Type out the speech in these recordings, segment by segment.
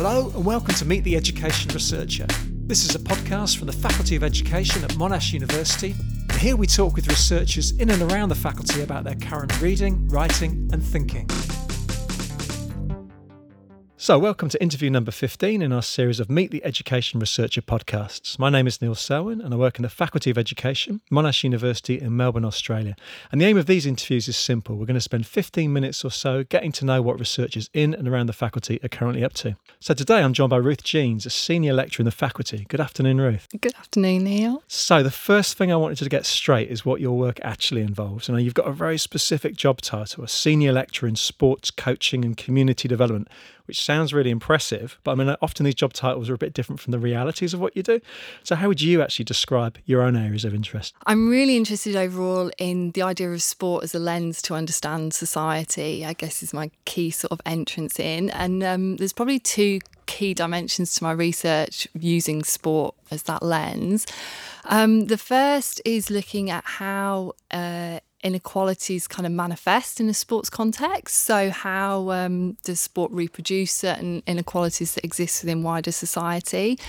Hello and welcome to Meet the Education Researcher. This is a podcast from the Faculty of Education at Monash University. Here we talk with researchers in and around the faculty about their current reading, writing and thinking. So welcome to interview number 15 in our series of Meet the Education Researcher podcasts. My name is Neil Selwyn and I work in the Faculty of Education, Monash University in Melbourne, Australia. And the aim of these interviews is simple. We're going to spend 15 minutes or so getting to know what researchers in and around the faculty are currently up to. So today I'm joined by Ruth Jeans, a senior lecturer in the faculty. Good afternoon, Ruth. Good afternoon, Neil. So the first thing I wanted to get straight is what your work actually involves. I know you've got a very specific job title, a senior lecturer in sports, coaching and community development, which sounds really impressive, but I mean, often these job titles are a bit different from the realities of what you do. So how would you actually describe your own areas of interest? I'm really interested overall in the idea of sport as a lens to understand society, I guess is my key sort of entrance in. And there's probably two key dimensions to my research using sport as that lens. The first is looking at how inequalities kind of manifest in a sports context. So how does sport reproduce certain inequalities that exist within wider society?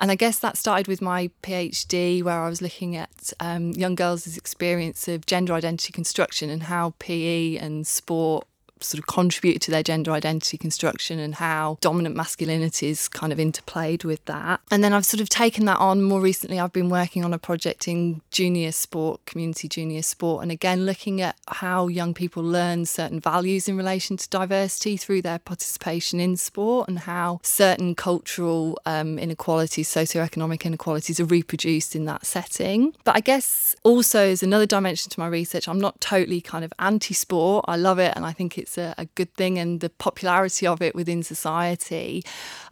And I guess that started with my PhD, where I was looking at young girls' experience of gender identity construction and how PE and sport sort of contributed to their gender identity construction and how dominant masculinities kind of interplayed with that. And then I've sort of taken that on more recently. I've been working on a project in junior sport, community junior sport, and again looking at how young people learn certain values in relation to diversity through their participation in sport and how certain cultural inequalities, socioeconomic inequalities are reproduced in that setting. But I guess also is another dimension to my research. I'm not totally kind of anti-sport. I love it and I think it's a good thing, and the popularity of it within society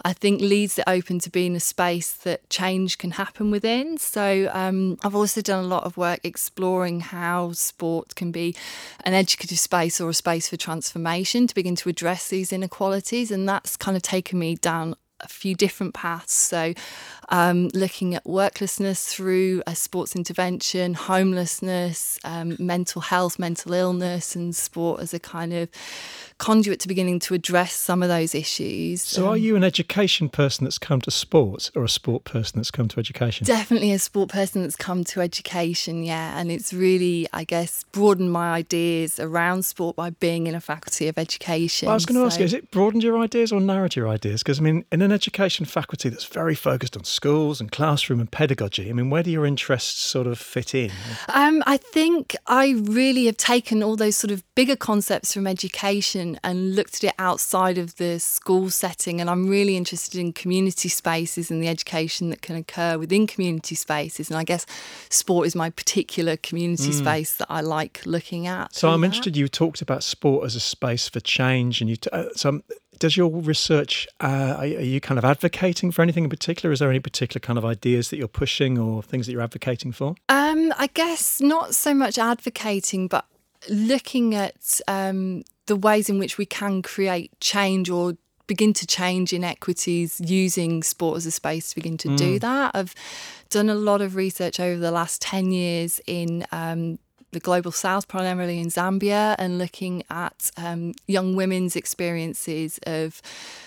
I think leaves it open to being a space that change can happen within. So I've also done a lot of work exploring how sport can be an educative space or a space for transformation to begin to address these inequalities, and that's kind of taken me down a few different paths. So looking at worklessness through a sports intervention, homelessness, mental health, mental illness, and sport as a kind of conduit to beginning to address some of those issues. So are you an education person that's come to sports or a sport person that's come to education? Definitely a sport person that's come to education, yeah. And it's really, I guess, broadened my ideas around sport by being in a faculty of education. Well, I was going to ask you, has it broadened your ideas or narrowed your ideas? Because, I mean, in an education faculty that's very focused on schools and classroom and pedagogy, I mean, where do your interests sort of fit in? I think I really have taken all those sort of bigger concepts from education and looked at it outside of the school setting, and I'm really interested in community spaces and the education that can occur within community spaces, and I guess sport is my particular community space that I like looking at. So I'm interested, you talked about sport as a space for change, and you does your research, are you kind of advocating for anything in particular? Is there any particular kind of ideas that you're pushing or things that you're advocating for? I guess not so much advocating, but looking at the ways in which we can create change or begin to change inequities using sport as a space to begin to do that. I've done a lot of research over the last 10 years in the Global South, primarily in Zambia, and looking at young women's experiences of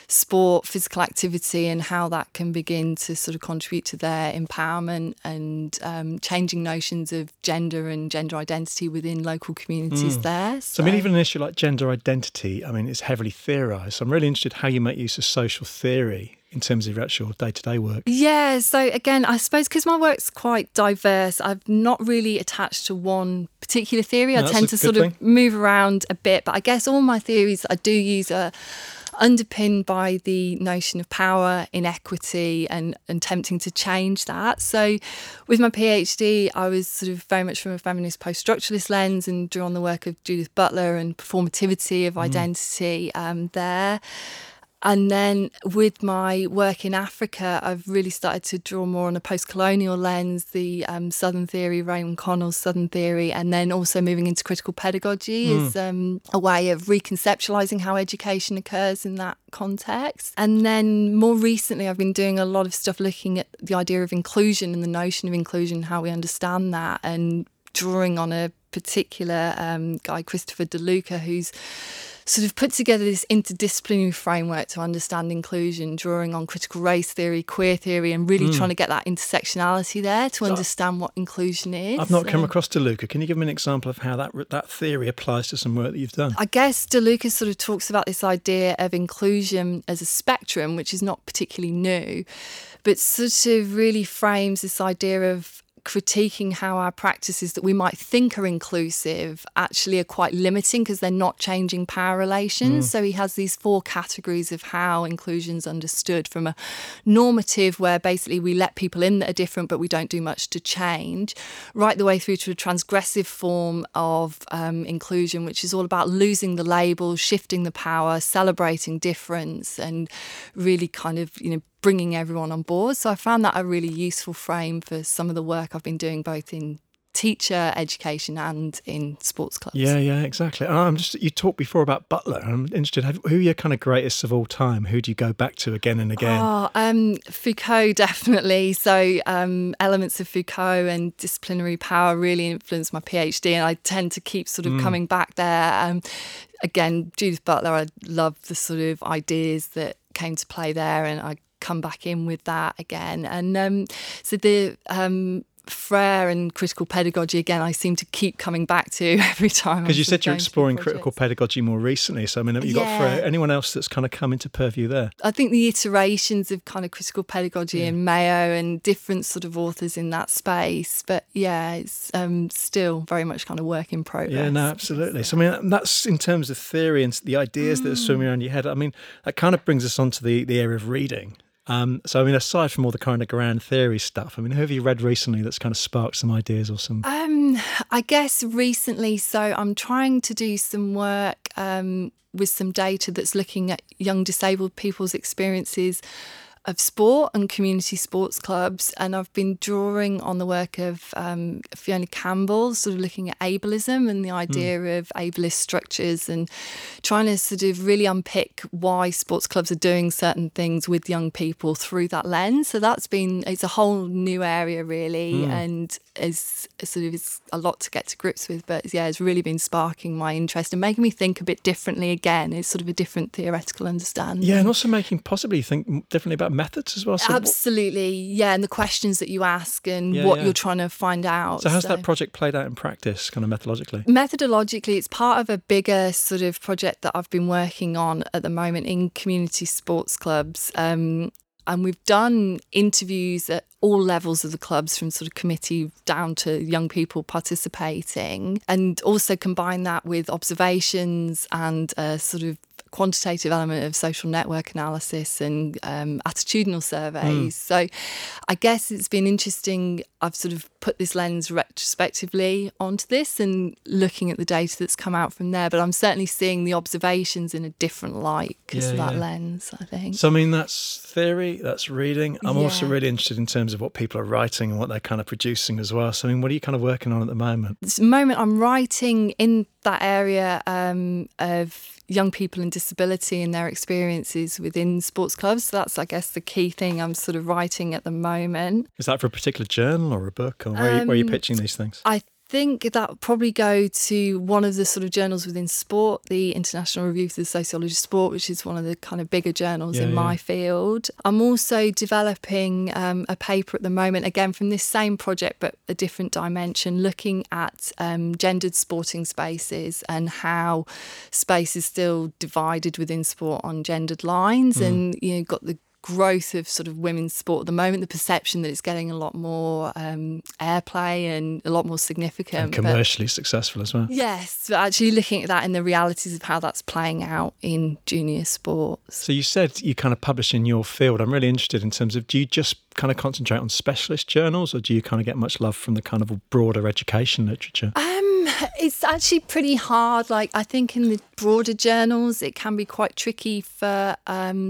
sport, physical activity, and how that can begin to sort of contribute to their empowerment and changing notions of gender and gender identity within local communities there. So I mean, even an issue like gender identity, I mean, it's heavily theorised. So I'm really interested how you make use of social theory in terms of your actual day-to-day work. Yeah, so again, I suppose because my work's quite diverse, I'm not really attached to one particular theory. I tend to sort of move around a bit, but I guess all my theories I do use are underpinned by the notion of power, inequity, and attempting to change that. So with my PhD, I was sort of very much from a feminist post-structuralist lens and drew on the work of Judith Butler and performativity of identity there. And then with my work in Africa, I've really started to draw more on a post-colonial lens, the Southern theory, Ray McConnell's Southern theory, and then also moving into critical pedagogy is a way of reconceptualising how education occurs in that context. And then more recently, I've been doing a lot of stuff looking at the idea of inclusion and the notion of inclusion, how we understand that, and drawing on a particular guy, Christopher DeLuca, who's sort of put together this interdisciplinary framework to understand inclusion, drawing on critical race theory, queer theory, and really trying to get that intersectionality there to understand what inclusion is. I've not come across DeLuca. Can you give me an example of how that theory applies to some work that you've done? I guess DeLuca sort of talks about this idea of inclusion as a spectrum, which is not particularly new, but sort of really frames this idea of critiquing how our practices that we might think are inclusive actually are quite limiting because they're not changing power relations. So he has these four categories of how inclusion's understood, from a normative, where basically we let people in that are different but we don't do much to change, right the way through to a transgressive form of inclusion, which is all about losing the label, shifting the power, celebrating difference, and really kind of, you know, bringing everyone on board. So I found that a really useful frame for some of the work I've been doing, both in teacher education and in sports clubs. Yeah, exactly. You talked before about Butler. I'm interested, who are your kind of greatest of all time? Who do you go back to again and again? Foucault, definitely. So elements of Foucault and disciplinary power really influenced my PhD, and I tend to keep sort of coming back there. Again, Judith Butler, I love the sort of ideas that came to play there, and I come back in with that again. And so the Freire and critical pedagogy, again, I seem to keep coming back to every time. Because you said you're exploring critical pedagogy more recently, so I mean, have you got Freire? Anyone else that's kind of come into purview there? I think the iterations of kind of critical pedagogy and Mayo and different sort of authors in that space, but it's still very much kind of work in progress. Yeah, no, absolutely. So I mean, that's in terms of theory and the ideas that are swimming around your head. I mean, that kind of brings us on to the area of reading. So, I mean, aside from all the kind of grand theory stuff, I mean, who have you read recently that's kind of sparked some ideas or some... I guess recently, so I'm trying to do some work with some data that's looking at young disabled people's experiences of sport and community sports clubs, and I've been drawing on the work of Fiona Campbell, sort of looking at ableism and the idea of ableist structures, and trying to sort of really unpick why sports clubs are doing certain things with young people through that lens. So it's a whole new area really, and it's a lot to get to grips with, but it's really been sparking my interest and making me think a bit differently again. It's sort of a different theoretical understanding. Yeah, and also making possibly think differently about methods as well. So absolutely, and the questions that you ask and what you're trying to find out. So how's that project played out in practice, kind of methodologically? Methodologically, it's part of a bigger sort of project that I've been working on at the moment in community sports clubs. And we've done interviews at all levels of the clubs, from sort of committee down to young people participating, and also combine that with observations and a sort of quantitative element of social network analysis and attitudinal surveys. So I guess it's been interesting. I've sort of put this lens retrospectively onto this and looking at the data that's come out from there, but I'm certainly seeing the observations in a different light because of that lens, I think. So I mean, that's theory, that's reading. I'm also really interested in terms of what people are writing and what they're kind of producing as well. So I mean, what are you kind of working on at the moment? At the moment I'm writing in that area of young people and disability and their experiences within sports clubs. So that's, I guess, the key thing I'm sort of writing at the moment. Is that for a particular journal or a book, or where are you pitching these things? I think that would probably go to one of the sort of journals within sport, the International Review for the Sociology of Sport, which is one of the kind of bigger journals in my field. I'm also developing a paper at the moment, again from this same project but a different dimension, looking at gendered sporting spaces and how space is still divided within sport on gendered lines, and you've got the growth of sort of women's sport at the moment, the perception that it's getting a lot more airplay and a lot more significant and commercially successful as well. Yes, but actually looking at that and the realities of how that's playing out in junior sports. So you said you kind of publish in your field. I'm really interested in terms of, do you just kind of concentrate on specialist journals, or do you kind of get much love from the kind of broader education literature? It's actually pretty hard. Like, I think in the broader journals, it can be quite tricky for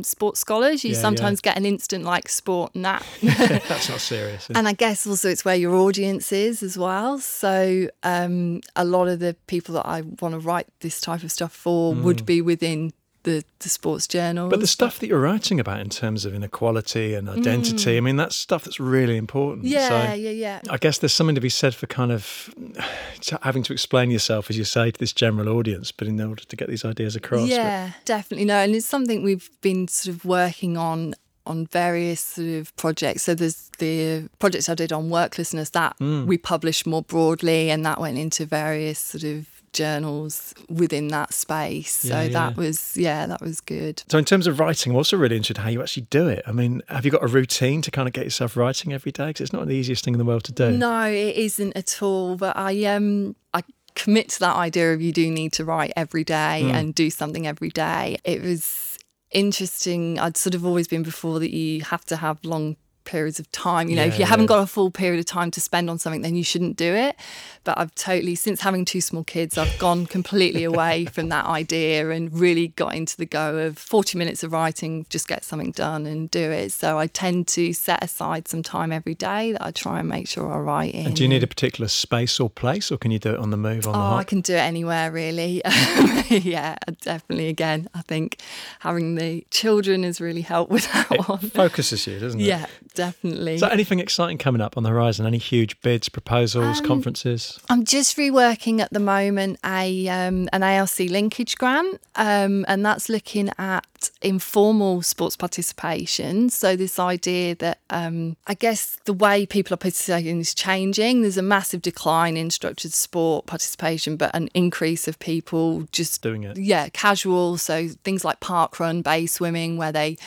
sports scholars. You sometimes get an instant like sport and that. That's not serious. And I guess also it's where your audience is as well. So a lot of the people that I want to write this type of stuff for would be within the sports journals. But the stuff that you're writing about in terms of inequality and identity, I mean, that's stuff that's really important. Yeah. I guess there's something to be said for kind of having to explain yourself, as you say, to this general audience, but in order to get these ideas across. Yeah, but definitely. No, and it's something we've been sort of working on various sort of projects. So there's the projects I did on worklessness that we published more broadly, and that went into various sort of journals within that space. That was good. So in terms of writing, I'm also really interested in how you actually do it. I mean, have you got a routine to kind of get yourself writing every day? Because it's not the easiest thing in the world to do. No, it isn't at all. But I commit to that idea of you do need to write every day and do something every day. It was interesting. I'd sort of always been before that you have to have long periods of time, if you haven't got a full period of time to spend on something, then you shouldn't do it. But I've totally, since having two small kids, I've gone completely away from that idea and really got into the go of 40 minutes of writing, just get something done and do it. So I tend to set aside some time every day that I try and make sure I write in. And do you need a particular space or place, or can you do it on the move? I can do it anywhere, really. Yeah, definitely. Again, I think having the children has really helped with that. It focuses you, doesn't it? Yeah. Definitely. So anything exciting coming up on the horizon? Any huge bids, proposals, conferences? I'm just reworking at the moment an ARC linkage grant, and that's looking at informal sports participation. So this idea that I guess the way people are participating is changing. There's a massive decline in structured sport participation, but an increase of people just doing it. Yeah, casual. So things like parkrun, bay swimming, where they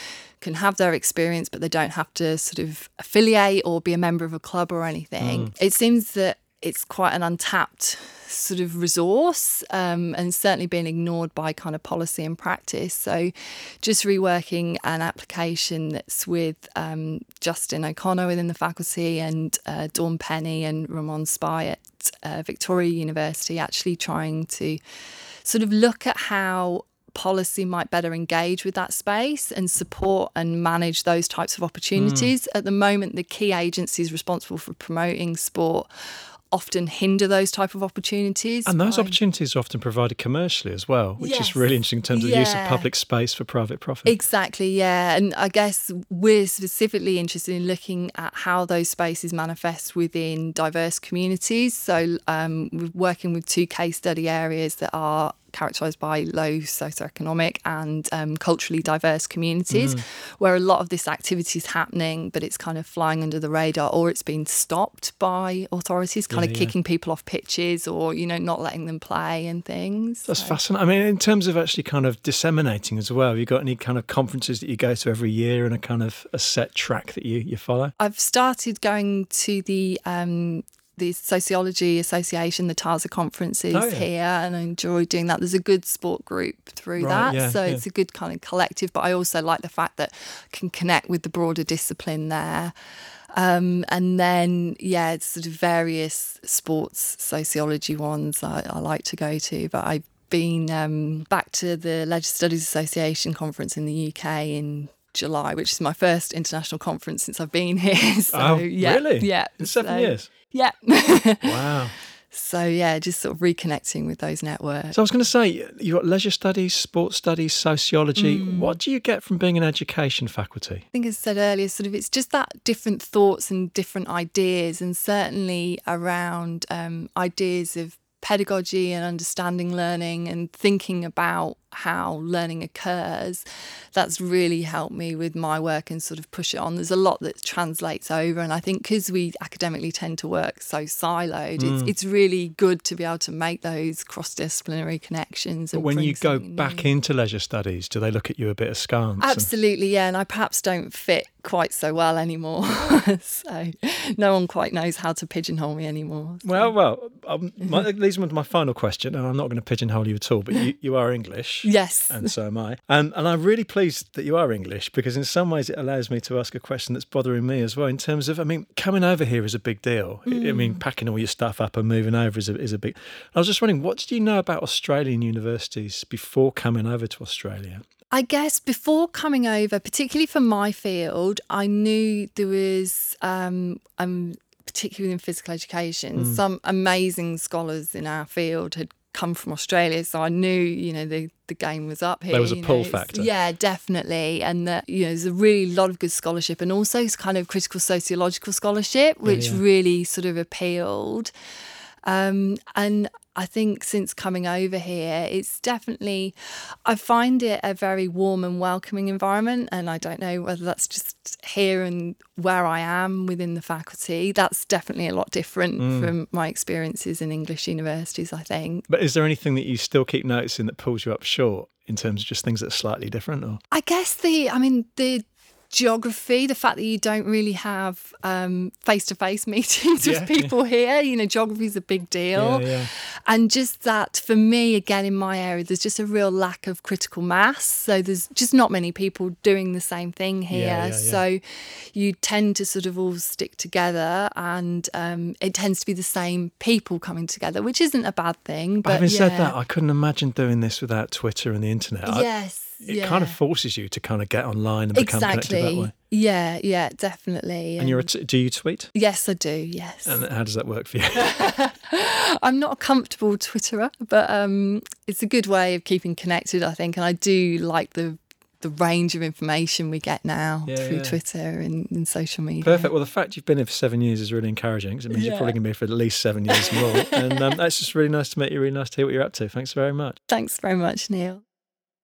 can have their experience, but they don't have to sort of affiliate or be a member of a club or anything. It seems that it's quite an untapped sort of resource, and certainly being ignored by kind of policy and practice. So just reworking an application that's with Justin O'Connor within the faculty, and Dawn Penny and Ramon Spy at Victoria University, actually trying to sort of look at how policy might better engage with that space and support and manage those types of opportunities. At the moment, the key agencies responsible for promoting sport often hinder those type of opportunities. And those opportunities are often provided commercially as well, which is really interesting in terms of the use of public space for private profit. Exactly, yeah. And I guess we're specifically interested in looking at how those spaces manifest within diverse communities. So we're working with two case study areas that are characterised by low socioeconomic and culturally diverse communities, where a lot of this activity is happening, but it's kind of flying under the radar, or it's been stopped by authorities, kind of kicking people off pitches, or not letting them play and things. That's fascinating. I mean, in terms of actually kind of disseminating as well, have you got any kind of conferences that you go to every year and a kind of a set track that you follow? I've started going to the Sociology Association, the TASA conferences here, and I enjoy doing that. There's a good sport group through that, so it's a good kind of collective, but I also like the fact that I can connect with the broader discipline there. And then, it's sort of various sports sociology ones I like to go to, but I've been back to the Leisure Studies Association conference in the UK in July, which is my first international conference since I've been here. Really? Yeah. In 7 years? Yeah. Wow. So, just sort of reconnecting with those networks. So I was going to say, you've got leisure studies, sports studies, sociology. What do you get from being an education faculty? I think, as I said earlier, sort of it's just that different thoughts and different ideas, and certainly around ideas of pedagogy and understanding learning and thinking about how learning occurs. That's really helped me with my work and sort of push it on. There's a lot that translates over, and I think because we academically tend to work so siloed, it's really good to be able to make those cross-disciplinary connections. And but when you go back into leisure studies, do they look at you a bit askance? Absolutely, and I perhaps don't fit quite so well anymore. So no one quite knows how to pigeonhole me anymore. So. Leads me to my final question, and I'm not going to pigeonhole you at all, but you are English. Yes. And so am I. And I'm really pleased that you are English, because in some ways it allows me to ask a question that's bothering me as well, in terms of, coming over here is a big deal. I mean, packing all your stuff up and moving over is a big... I was just wondering, what did you know about Australian universities before coming over to Australia? I guess before coming over, particularly for my field, I knew there was, particularly in physical education, some amazing scholars in our field had come from Australia, so I knew, you know, the game was up here. There was a pull factor. Yeah, definitely. And that, you know, there's a really lot of good scholarship, and also kind of critical sociological scholarship, which really sort of appealed. And I think since coming over here, it's definitely, I find it a very warm and welcoming environment. And I don't know whether that's just here and where I am within the faculty. That's definitely a lot different from my experiences in English universities, I think. But is there anything that you still keep noticing that pulls you up short in terms of just things that are slightly different? Or I guess the geography, the fact that you don't really have face-to-face meetings with people here, you know, geography is a big deal. And just that, for me, again, in my area, there's just a real lack of critical mass. So there's just not many people doing the same thing here. So you tend to sort of all stick together, and it tends to be the same people coming together, which isn't a bad thing. But having said that, I couldn't imagine doing this without Twitter and the internet. It kind of forces you to kind of get online and become connected that way. Yeah, definitely. And do you tweet? Yes, I do, yes. And how does that work for you? I'm not a comfortable Twitterer, but it's a good way of keeping connected, I think. And I do like the range of information we get now through Twitter and social media. Perfect. Well, the fact you've been here for 7 years is really encouraging, because it means you're probably going to be here for at least 7 years more. And that's just really nice to meet you, really nice to hear what you're up to. Thanks very much. Thanks very much, Neil.